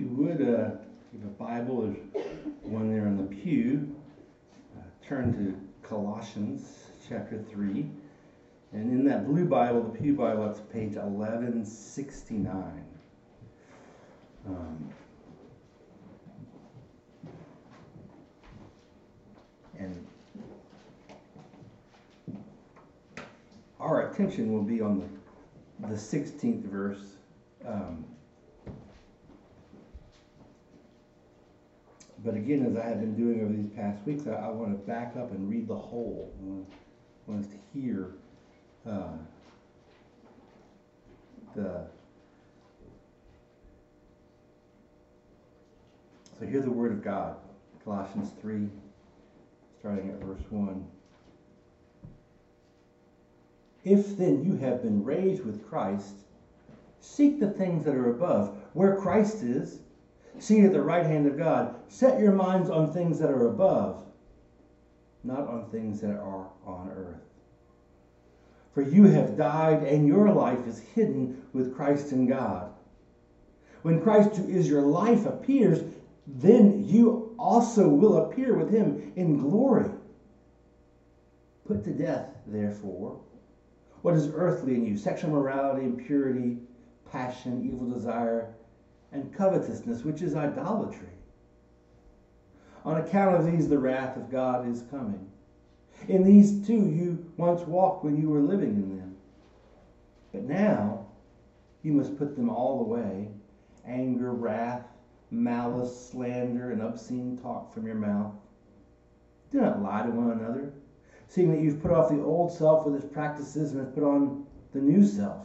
If you would, if a Bible is one there in the pew, turn to Colossians chapter 3. And in that blue Bible, the pew Bible, that's page 1169. And our attention will be on the 16th verse. But again, as I have been doing over these past weeks, I want to back up and read the whole. I want us to hear So hear the word of God, Colossians 3, starting at verse 1. If then you have been raised with Christ, seek the things that are above, where Christ is, seated at the right hand of God. Set your minds on things that are above, not on things that are on earth. For you have died, and your life is hidden with Christ in God. When Christ, who is your life, appears, then you also will appear with him in glory. Put to death, therefore, what is earthly in you: sexual morality, impurity, passion, evil desire, and covetousness, which is idolatry. On account of these, the wrath of God is coming. In these too you once walked when you were living in them. But now you must put them all away: anger, wrath, malice, slander, and obscene talk from your mouth. Do not lie to one another, seeing that you've put off the old self with its practices and have put on the new self,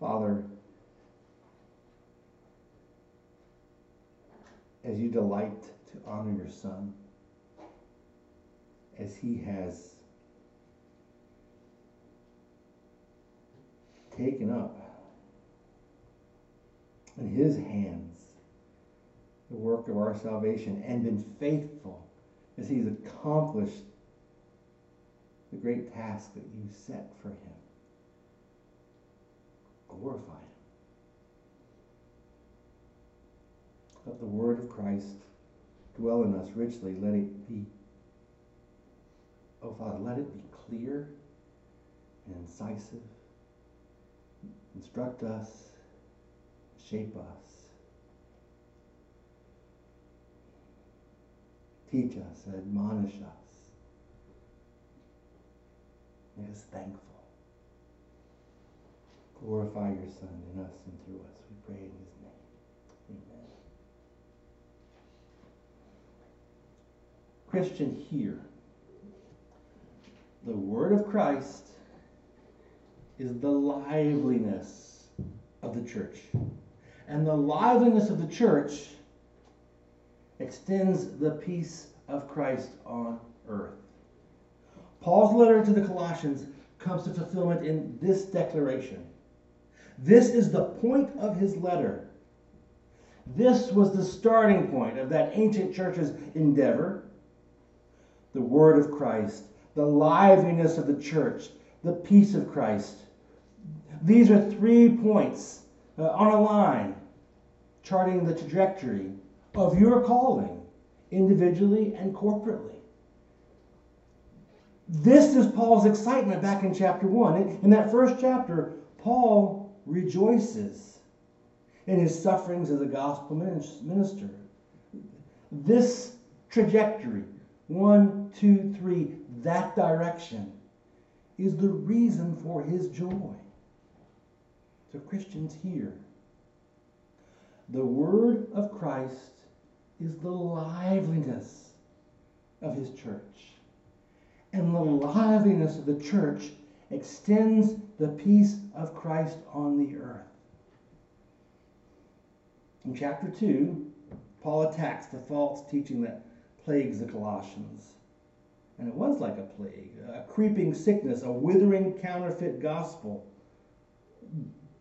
Father, as you delight to honor your Son, as he has taken up in his hands the work of our salvation and been faithful as he's accomplished the great task that you set for him. Glorify him. Let the word of Christ dwell in us richly. Let it be, oh Father, let it be clear and incisive. Instruct us, shape us, teach us, admonish us. Make us thankful. Glorify your Son in us and through us. We pray in his name. Amen. Christian, hear. The word of Christ is the liveliness of the church. And the liveliness of the church extends the peace of Christ on earth. Paul's letter to the Colossians comes to fulfillment in this declaration. This is the point of his letter. This was the starting point of that ancient church's endeavor. The word of Christ, the liveliness of the church, the peace of Christ. These are 3 points on a line charting the trajectory of your calling, individually and corporately. This is Paul's excitement back in chapter 1. In that first chapter, Paul rejoices in his sufferings as a gospel minister. This trajectory, 1, 2, 3, that direction, is the reason for his joy. So Christians, hear. The word of Christ is the liveliness of his church. And the liveliness of the church extends the peace of Christ on the earth. In chapter 2, Paul attacks the false teaching that plagues the Colossians. And it was like a plague, a creeping sickness, a withering counterfeit gospel.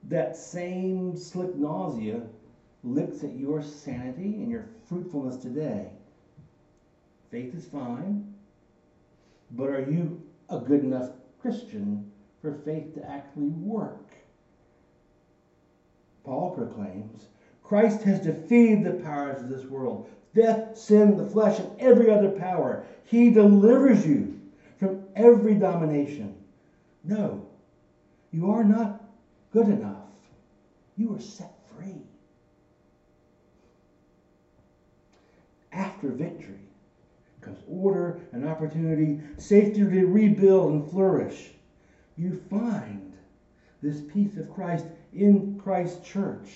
That same slick nausea licks at your sanity and your fruitfulness today. Faith is fine, but are you a good enough Christian for faith to actually work? Paul proclaims, Christ has defeated the powers of this world, death, sin, the flesh, and every other power. He delivers you from every domination. No, you are not good enough. You are set free. After victory comes order and opportunity, safety to rebuild and flourish. You find this peace of Christ in Christ's church.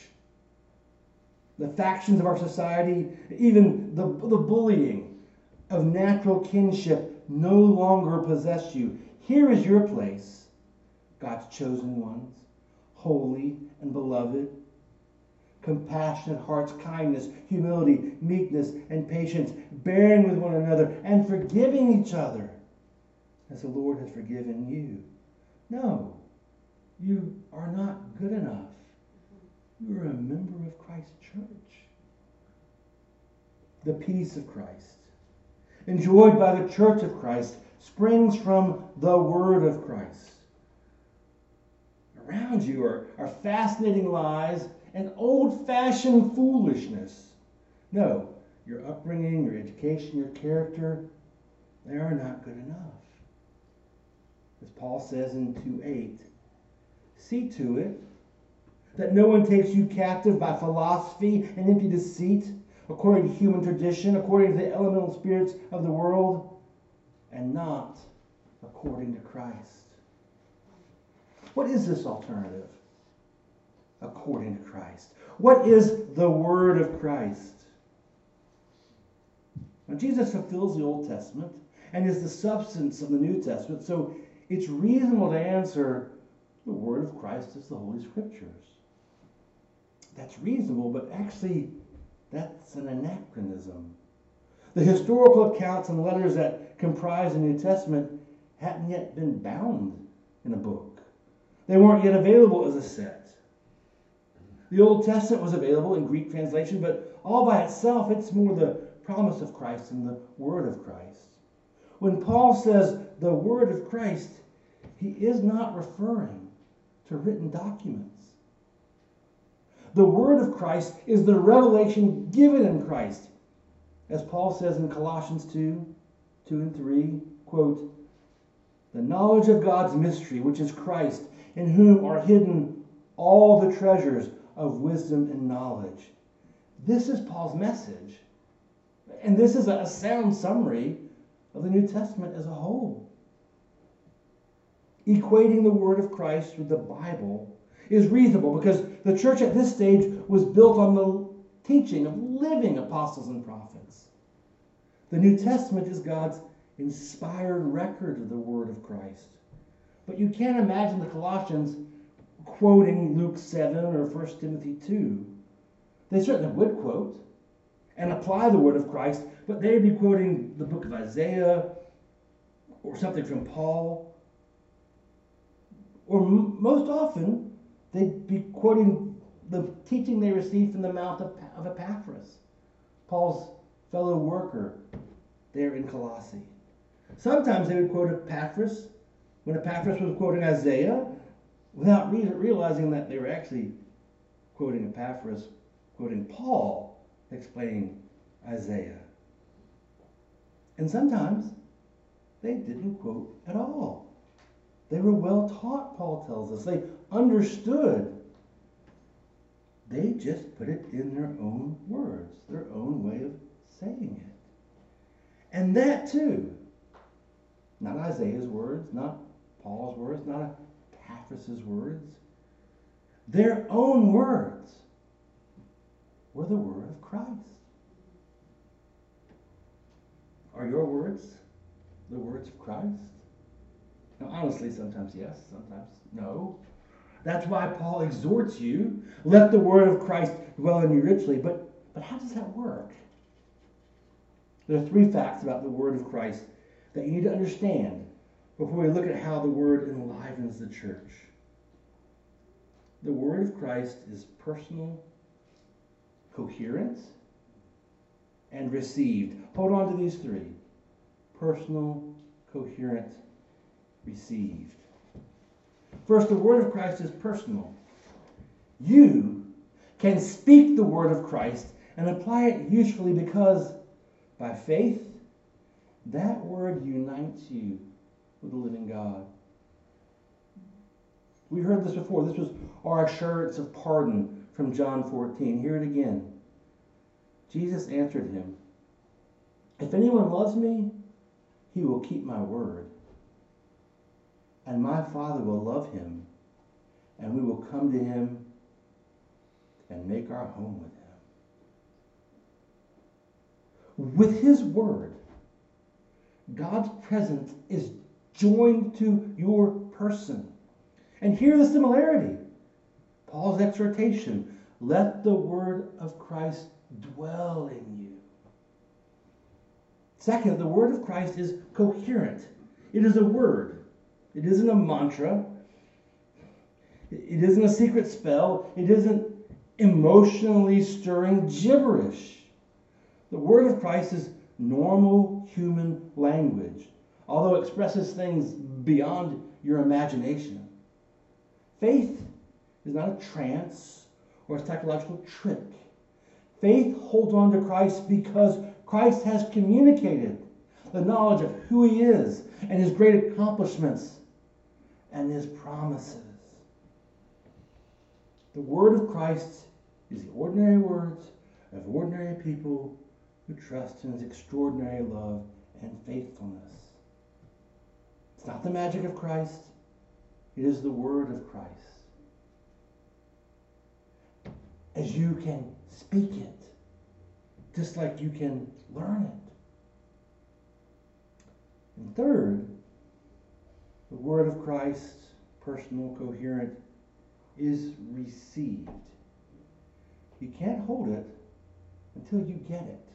The factions of our society, even the bullying of natural kinship, no longer possess you. Here is your place, God's chosen ones, holy and beloved. Compassionate hearts, kindness, humility, meekness, and patience, bearing with one another and forgiving each other as the Lord has forgiven you. No, you are not good enough. You are a member of Christ's church. The peace of Christ, enjoyed by the church of Christ, springs from the word of Christ. Around you are fascinating lies and old-fashioned foolishness. No, your upbringing, your education, your character, they are not good enough. As Paul says in 2:8, see to it that no one takes you captive by philosophy and empty deceit, according to human tradition, according to the elemental spirits of the world, and not according to Christ. What is this alternative? According to Christ. What is the word of Christ? Now, Jesus fulfills the Old Testament and is the substance of the New Testament, so it's reasonable to answer the word of Christ is the Holy Scriptures. That's reasonable, but actually that's an anachronism. The historical accounts and letters that comprise the New Testament hadn't yet been bound in a book. They weren't yet available as a set. The Old Testament was available in Greek translation, but all by itself, it's more the promise of Christ than the word of Christ. When Paul says the word of Christ, he is not referring to written documents. The word of Christ is the revelation given in Christ. As Paul says in Colossians 2:2-3, quote, the knowledge of God's mystery, which is Christ, in whom are hidden all the treasures of wisdom and knowledge. This is Paul's message. And this is a sound summary of the New Testament as a whole. Equating the word of Christ with the Bible is reasonable because the church at this stage was built on the teaching of living apostles and prophets. The New Testament is God's inspired record of the word of Christ. But you can't imagine the Colossians quoting Luke 7 or 1 Timothy 2. They certainly would quote and apply the word of Christ, but they'd be quoting the book of Isaiah or something from Paul. Or most often, they'd be quoting the teaching they received from the mouth of Epaphras, Paul's fellow worker there in Colossae. Sometimes they would quote Epaphras, when Epaphras was quoting Isaiah, without realizing that they were actually quoting Epaphras, quoting Paul, explaining Isaiah. And sometimes they didn't quote at all. They were well taught, Paul tells us. They understood. They just put it in their own words, their own way of saying it. And that too, not Isaiah's words, not Paul's words, not Epaphras' words, their own words were the word of Christ. Are your words the words of Christ? Now, honestly, sometimes yes, sometimes no. That's why Paul exhorts you, let the word of Christ dwell in you richly. But how does that work? There are three facts about the word of Christ that you need to understand before we look at how the word enlivens the church. The word of Christ is personal, coherent, and received. Hold on to these three. Personal, coherent, received. First, the word of Christ is personal. You can speak the word of Christ and apply it usefully because by faith, that word unites you with the living God. We heard this before. This was our assurance of pardon from John 14. Hear it again. Jesus answered him, "If anyone loves me, he will keep my word, and my Father will love him, and we will come to him and make our home with him." With his word, God's presence is joined to your person. And hear the similarity. Paul's exhortation, let the word of Christ dwell in you. Second, the word of Christ is coherent. It is a word. It isn't a mantra. It isn't a secret spell. It isn't emotionally stirring gibberish. The word of Christ is normal human language, although it expresses things beyond your imagination. Faith is not a trance or a psychological trick. Faith holds on to Christ because Christ has communicated the knowledge of who he is and his great accomplishments and his promises. The word of Christ is the ordinary words of ordinary people who trust in his extraordinary love and faithfulness. It's not the magic of Christ. It is the word of Christ. As you can speak it, just like you can learn it. And third, the word of Christ, personal, coherent, is received. You can't hold it until you get it.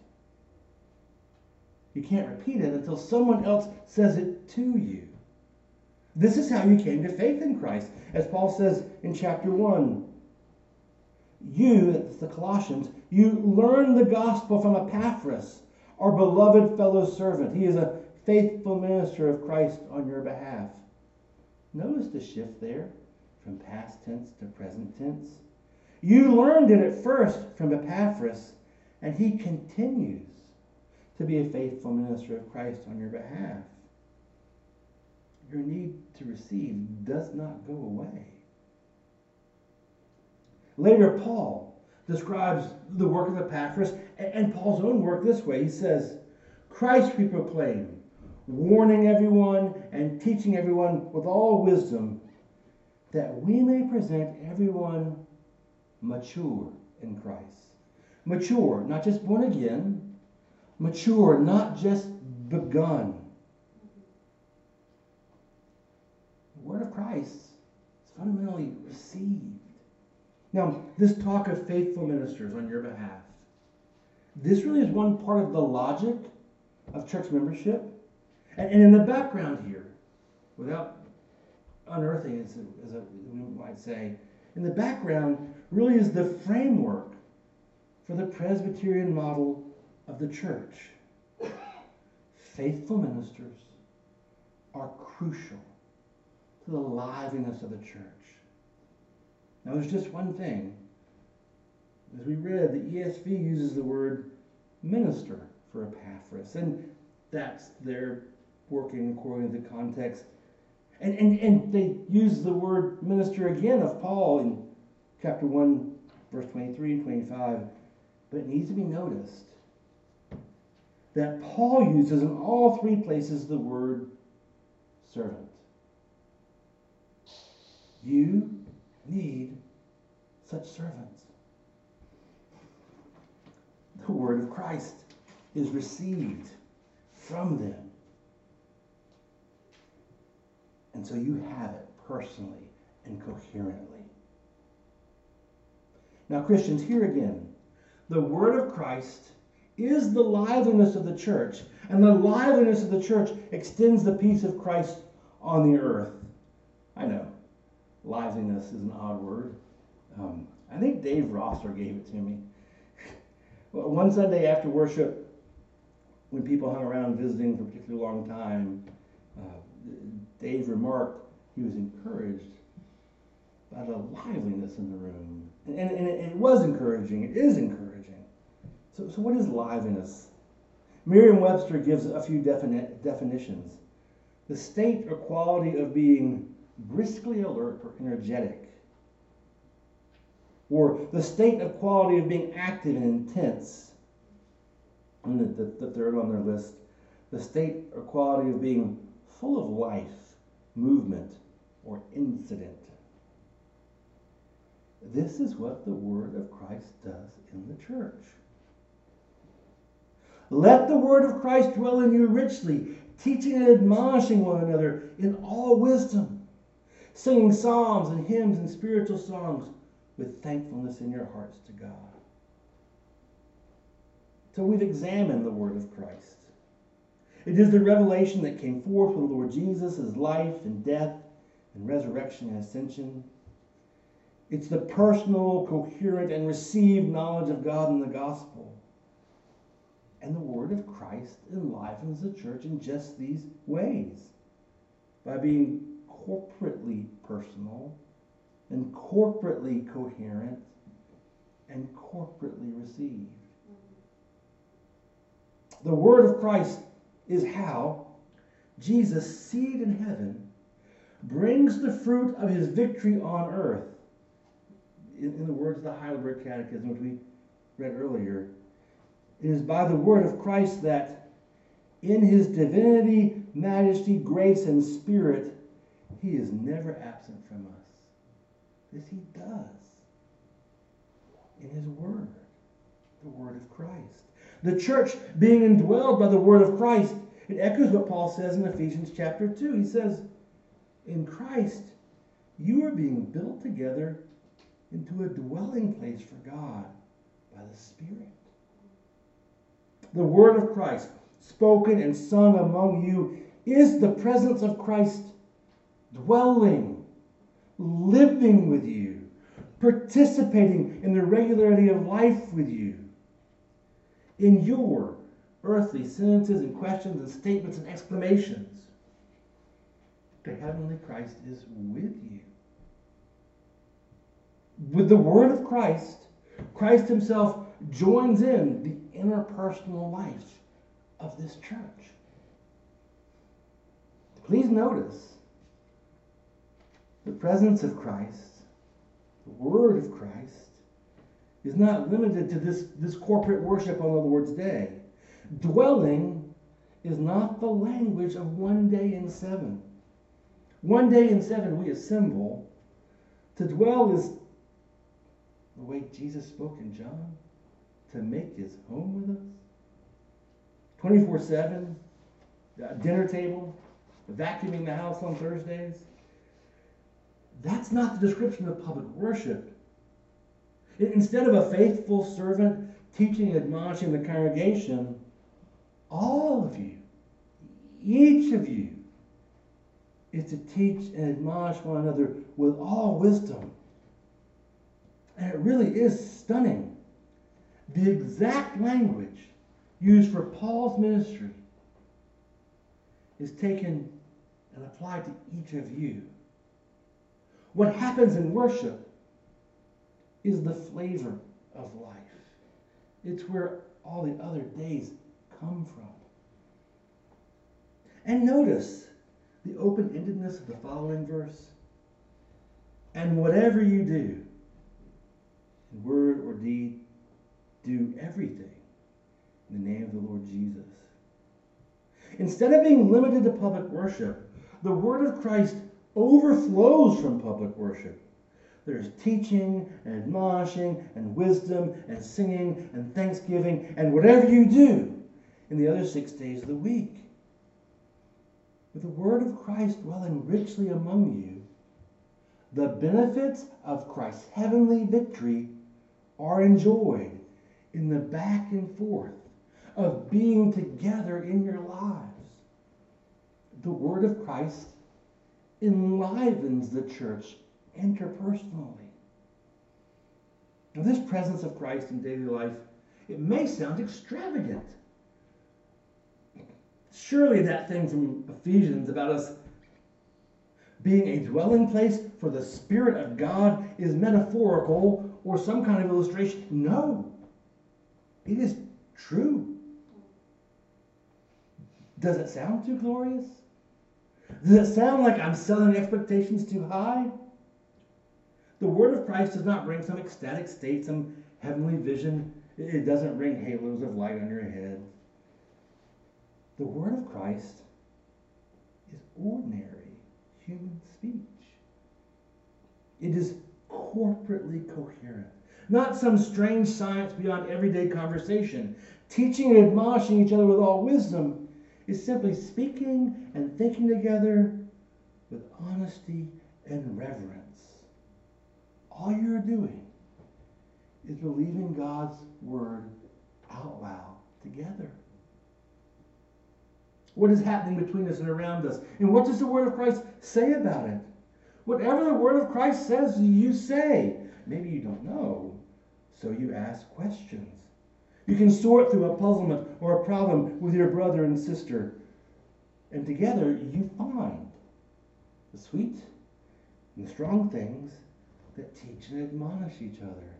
You can't repeat it until someone else says it to you. This is how you came to faith in Christ. As Paul says in chapter 1, you, that's the Colossians, you learned the gospel from Epaphras, our beloved fellow servant. He is a faithful minister of Christ on your behalf. Notice the shift there from past tense to present tense. You learned it at first from Epaphras, and he continues to be a faithful minister of Christ on your behalf. Your need to receive does not go away. Later, Paul describes the work of Epaphras and Paul's own work this way. He says, "Christ we proclaim, warning everyone and teaching everyone with all wisdom, that we may present everyone mature in Christ." Mature, not just born again. Mature, not just begun. The word of Christ is fundamentally received. Now, this talk of faithful ministers on your behalf, this really is one part of the logic of church membership. And in the background here, without unearthing, as we might say, in the background, really is the framework for the Presbyterian model of the church. Faithful ministers are crucial to the liveliness of the church. Now, there's just one thing. As we read, the ESV uses the word minister for Epaphras, and that's their working according to the context. And they use the word minister again of Paul in chapter 1, verse 23 and 25. But it needs to be noticed that Paul uses in all three places the word servant. You need such servants. The word of Christ is received from them. And so you have it personally and coherently. Now, Christians, here again, the word of Christ is the liveliness of the church, and the liveliness of the church extends the peace of Christ on the earth. I know, liveliness is an odd word. I think Dave Rosser gave it to me. One Sunday after worship, when people hung around visiting for a particularly long time, Dave remarked he was encouraged by the liveliness in the room. And it was encouraging. It is encouraging. So what is liveliness? Merriam-Webster gives a few definitions. The state or quality of being briskly alert or energetic, or the state of quality of being active and intense. And the third on their list, the state or quality of being full of life, movement, or incident. This is what the word of Christ does in the church. Let the word of Christ dwell in you richly, teaching and admonishing one another in all wisdom, singing psalms and hymns and spiritual songs with thankfulness in your hearts to God. So we've examined the word of Christ. It is the revelation that came forth from the Lord Jesus, his life and death and resurrection and ascension. It's the personal, coherent, and received knowledge of God in the gospel. And the word of Christ enlivens the church in just these ways, by being corporately personal and corporately coherent and corporately received. The word of Christ is how Jesus, seated in heaven, brings the fruit of his victory on earth. In the words of the Heidelberg Catechism, which we read earlier, it is by the word of Christ that in his divinity, majesty, grace, and spirit, he is never absent from us. This he does in his word, the word of Christ. The church being indwelled by the word of Christ, it echoes what Paul says in Ephesians chapter 2. He says, in Christ, you are being built together into a dwelling place for God by the Spirit. The word of Christ, spoken and sung among you, is the presence of Christ dwelling, living with you, participating in the regularity of life with you, in your earthly sentences and questions and statements and exclamations. The heavenly Christ is with you. With the word of Christ, Christ himself joins in the interpersonal life of this church. Please notice, the presence of Christ, the word of Christ, is not limited to this corporate worship on the Lord's Day. Dwelling is not the language of one day in seven. One day in seven we assemble. To dwell is the way Jesus spoke in John, to make his home with us. 24/7, dinner table, vacuuming the house on Thursdays. That's not the description of public worship. Instead of a faithful servant teaching and admonishing the congregation, all of you, each of you, is to teach and admonish one another with all wisdom. And it really is stunning. The exact language used for Paul's ministry is taken and applied to each of you. What happens in worship is the flavor of life. It's where all the other days come from. And notice the open-endedness of the following verse. And whatever you do, in word or deed, do everything in the name of the Lord Jesus. Instead of being limited to public worship, the word of Christ overflows from public worship. There's teaching and admonishing and wisdom and singing and thanksgiving and whatever you do in the other 6 days of the week. With the word of Christ dwelling richly among you, the benefits of Christ's heavenly victory are enjoyed in the back and forth of being together in your lives. The word of Christ enlivens the church interpersonally. Now, this presence of Christ in daily life, it may sound extravagant. Surely that thing from Ephesians about us being a dwelling place for the Spirit of God is metaphorical or some kind of illustration. No, it is true. Does it sound too glorious? Does it sound like I'm selling expectations too high? The word of Christ does not bring some ecstatic state, some heavenly vision. It doesn't bring halos of light on your head. The word of Christ is ordinary human speech. It is corporately coherent, not some strange science beyond everyday conversation. Teaching and admonishing each other with all wisdom is simply speaking and thinking together with honesty and reverence. All you're doing is believing God's word out loud together. What is happening between us and around us? And what does the word of Christ say about it? Whatever the word of Christ says, you say. Maybe you don't know, so you ask questions. You can sort through a puzzlement or a problem with your brother and sister. And together you find the sweet and the strong things that teach and admonish each other.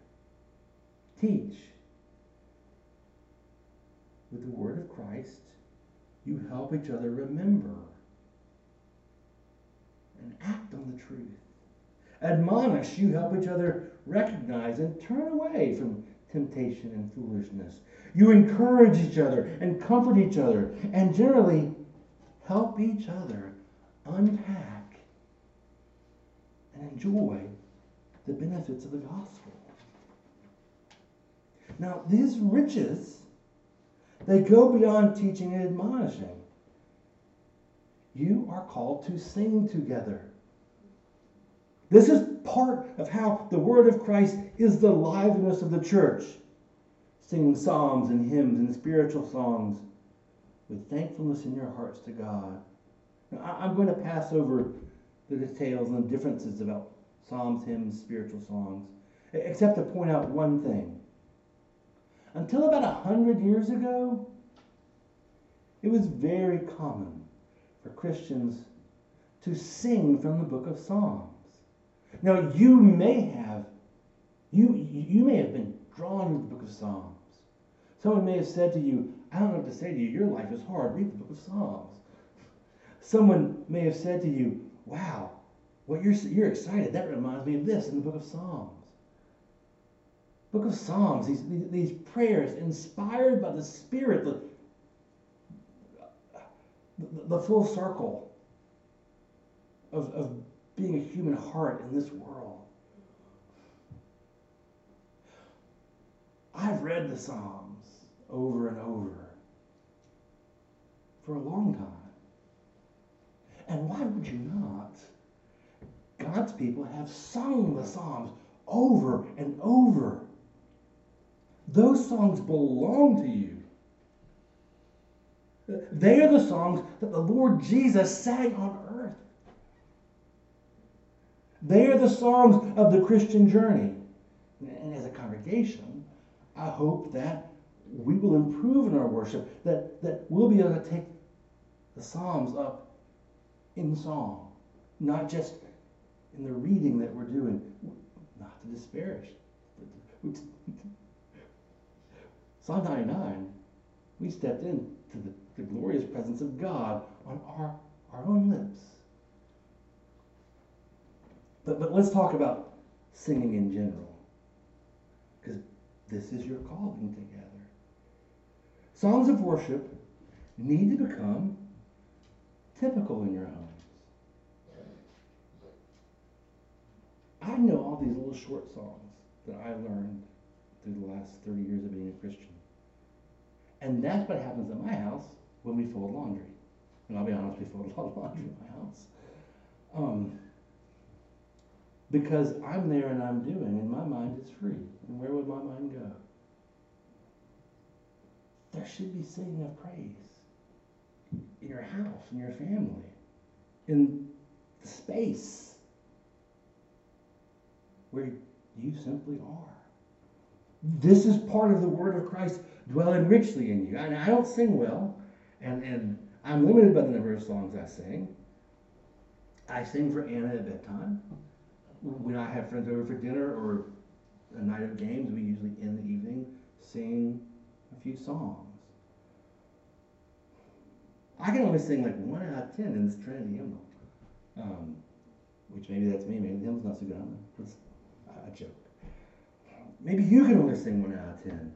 Teach. With the word of Christ, you help each other remember and act on the truth. Admonish. You help each other recognize and turn away from temptation and foolishness. You encourage each other and comfort each other and generally help each other unpack and enjoy the benefits of the gospel. Now, these riches, they go beyond teaching and admonishing. You are called to sing together. This is part of how the word of Christ is the liveliness of the church. Singing psalms and hymns and spiritual songs with thankfulness in your hearts to God. Now, I'm going to pass over the details and the differences about psalms, hymns, spiritual songs, except to point out one thing. Until about 100 years ago, it was very common for Christians to sing from the book of Psalms. Now, you may have been drawn to the book of Psalms. Someone may have said to you, I don't know what to say to you, your life is hard, read the book of Psalms. Someone may have said to you, wow, well, you're excited. That reminds me of this in the book of Psalms. Book of Psalms, these prayers inspired by the Spirit, the full circle of being a human heart in this world. I've read the Psalms over and over for a long time. And why would you not? God's people have sung the Psalms over and over. Those songs belong to you. They are the songs that the Lord Jesus sang on earth. They are the songs of the Christian journey. congregation, I hope that we will improve in our worship, that we'll be able to take the Psalms up in song, not just in the reading that we're doing, not to disparage. Psalm 99, we stepped into the glorious presence of God on our own lips. But let's talk about singing in general, because this is your calling together. Songs of worship need to become typical in your homes. I know all these little short songs that I learned through the last 30 years of being a Christian. And that's what happens at my house when we fold laundry. And I'll be honest, we fold a lot of laundry at my house. Because I'm there and I'm doing, and my mind is free. And where would my mind go? There should be singing of praise in your house, in your family, in the space where you simply are. This is part of the word of Christ dwelling richly in you. And I don't sing well, and I'm limited by the number of songs I sing. I sing for Anna at bedtime. When I have friends over for dinner or a night of games, we usually in the evening sing a few songs. I can only sing like 1 out of 10 in this Trinity hymnal. Which maybe that's me, maybe the hymn's not so good. It's a joke. Maybe you can only sing 1 out of 10.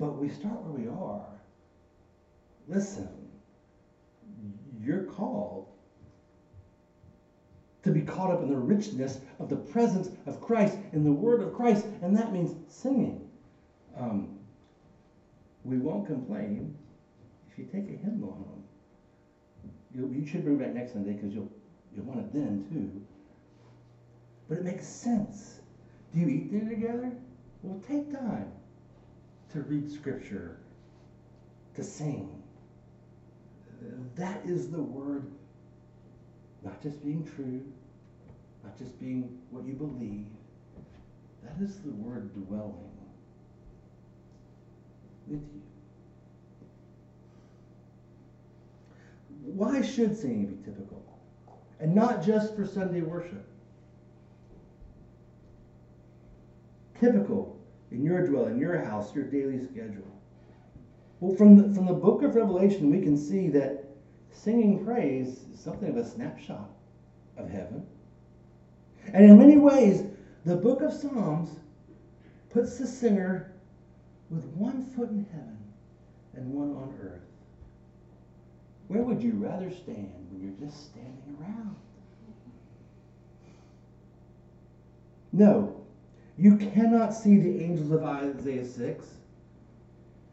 But we start where we are. Listen, you're called to be caught up in the richness of the presence of Christ, in the word of Christ, and that means singing. We won't complain if you take a hymnal home. You should bring it back next Sunday because you'll want it then too. But it makes sense. Do you eat dinner together? Well, take time to read scripture, to sing. That is the word, not just being true, not just being what you believe. That is the word dwelling with you. Why should singing be typical? And not just for Sunday worship. Typical in your dwelling, your house, your daily schedule. Well, from the book of Revelation, we can see that singing praise is something of a snapshot of heaven. And in many ways, the book of Psalms puts the singer with one foot in heaven and one on earth. Where would you rather stand when you're just standing around? No, you cannot see the angels of Isaiah 6,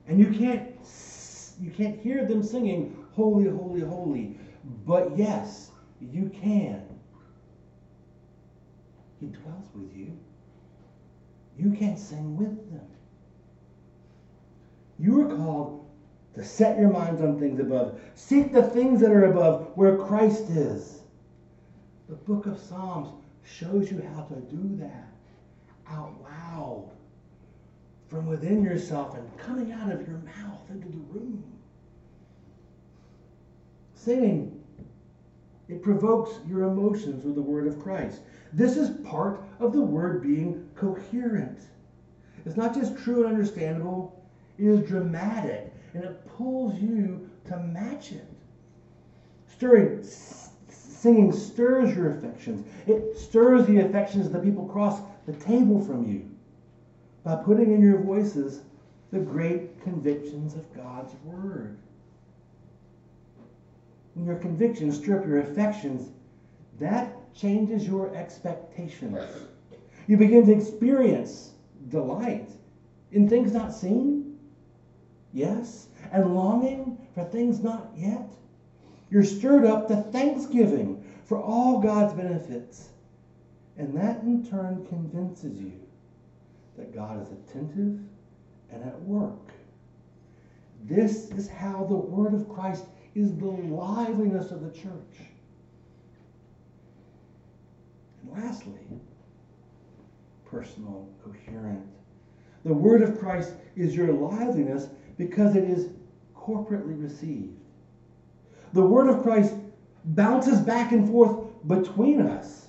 and you can't hear them singing, holy, holy, holy. But yes, you can. He dwells with you. You can sing with them. You are called to set your minds on things above. Seek the things that are above, where Christ is. The book of Psalms shows you how to do that out loud, from within yourself and coming out of your mouth into the room. Singing, it provokes your emotions with the word of Christ. This is part of the word being coherent. It's not just true and understandable, it is dramatic, and it pulls you to match it. Singing stirs your affections. It stirs the affections of the people across the table from you by putting in your voices the great convictions of God's word. When your convictions stir up your affections, that changes your expectations. You begin to experience delight in things not seen, yes, and longing for things not yet. You're stirred up to thanksgiving for all God's benefits. And that in turn convinces you that God is attentive and at work. This is how the word of Christ is the liveliness of the church. And lastly, personal, coherent. The word of Christ is your liveliness because it is corporately received. The word of Christ bounces back and forth between us.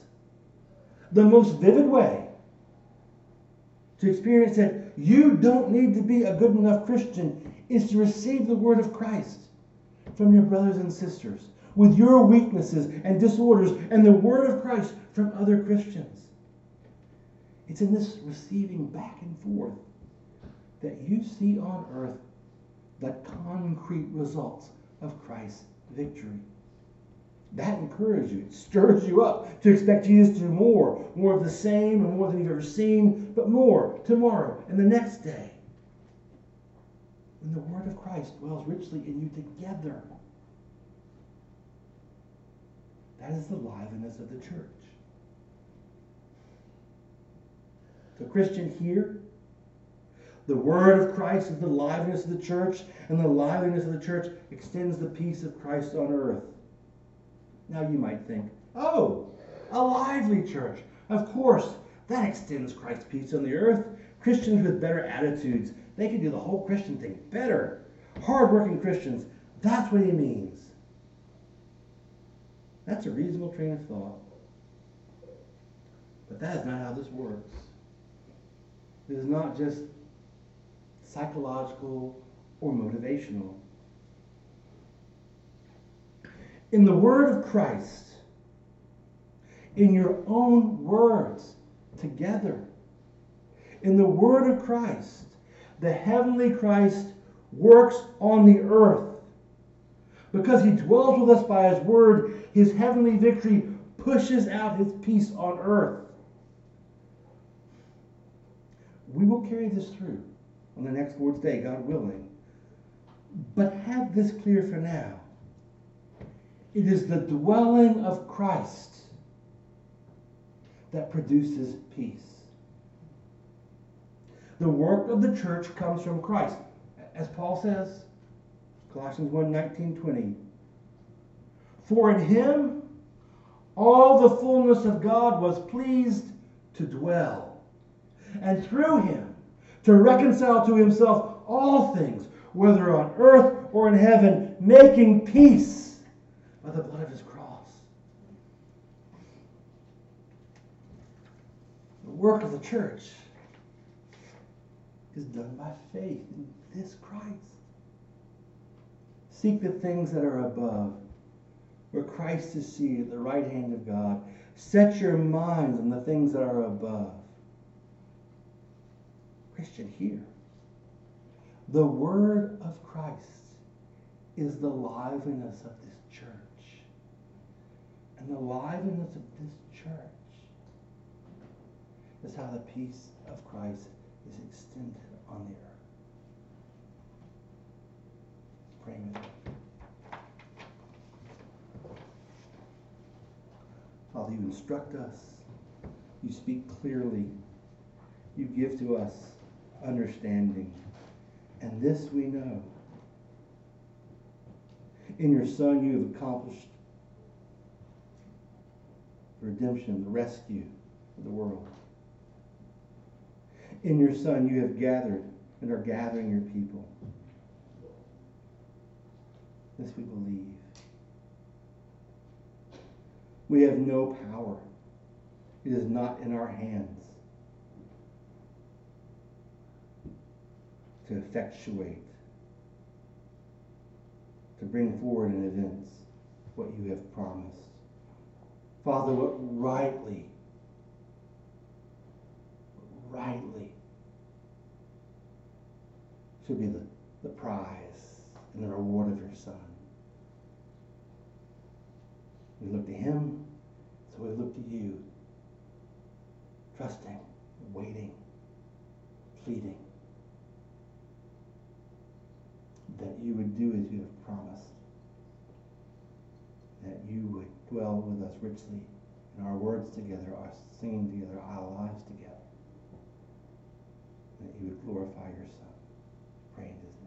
The most vivid way to experience that you don't need to be a good enough Christian is to receive the word of Christ from your brothers and sisters with your weaknesses and disorders, and the word of Christ from other Christians. It's in this receiving back and forth that you see on earth the concrete results of Christ's victory. That encourages you, it stirs you up to expect Jesus to do more of the same and more than you've ever seen, but more tomorrow and the next day. And the word of Christ dwells richly in you together. That is the liveliness of the church. The Christian here, the word of Christ is the liveliness of the church, and the liveliness of the church extends the peace of Christ on earth. Now you might think, oh, a lively church. Of course, that extends Christ's peace on the earth. Christians with better attitudes, they can do the whole Christian thing better. Hard-working Christians, that's what he means. That's a reasonable train of thought. But that is not how this works. This is not just psychological or motivational. In the word of Christ, in your own words together, in the word of Christ, the heavenly Christ works on the earth. Because he dwells with us by his word, his heavenly victory pushes out his peace on earth. We will carry this through on the next Lord's Day, God willing. But have this clear for now. It is the dwelling of Christ that produces peace. The work of the church comes from Christ. As Paul says, Colossians 1, 19, 20. For in him all the fullness of God was pleased to dwell, and through him to reconcile to himself all things, whether on earth or in heaven, making peace by the blood of his cross. The work of the church is done by faith in this Christ. Seek the things that are above, where Christ is seated at the right hand of God. Set your minds on the things that are above. Christian, here, the word of Christ is the liveliness of this church. And the liveliness of this church is how the peace of Christ is extended on the earth. Pray with me. Father, you instruct us, you speak clearly, you give to us understanding, and this we know. In your Son you have accomplished the redemption, the rescue of the world. In your Son you have gathered and are gathering your people. This we believe. We have no power. It is not in our hands to effectuate, to bring forward in events what you have promised. Father, what rightly should be the prize and the reward of your Son. We look to him, so we look to you, trusting, waiting, pleading, that you would do as you have promised, that you would dwell with us richly in our words together, our singing together, our lives together, that you would glorify your Son. Pray in his name.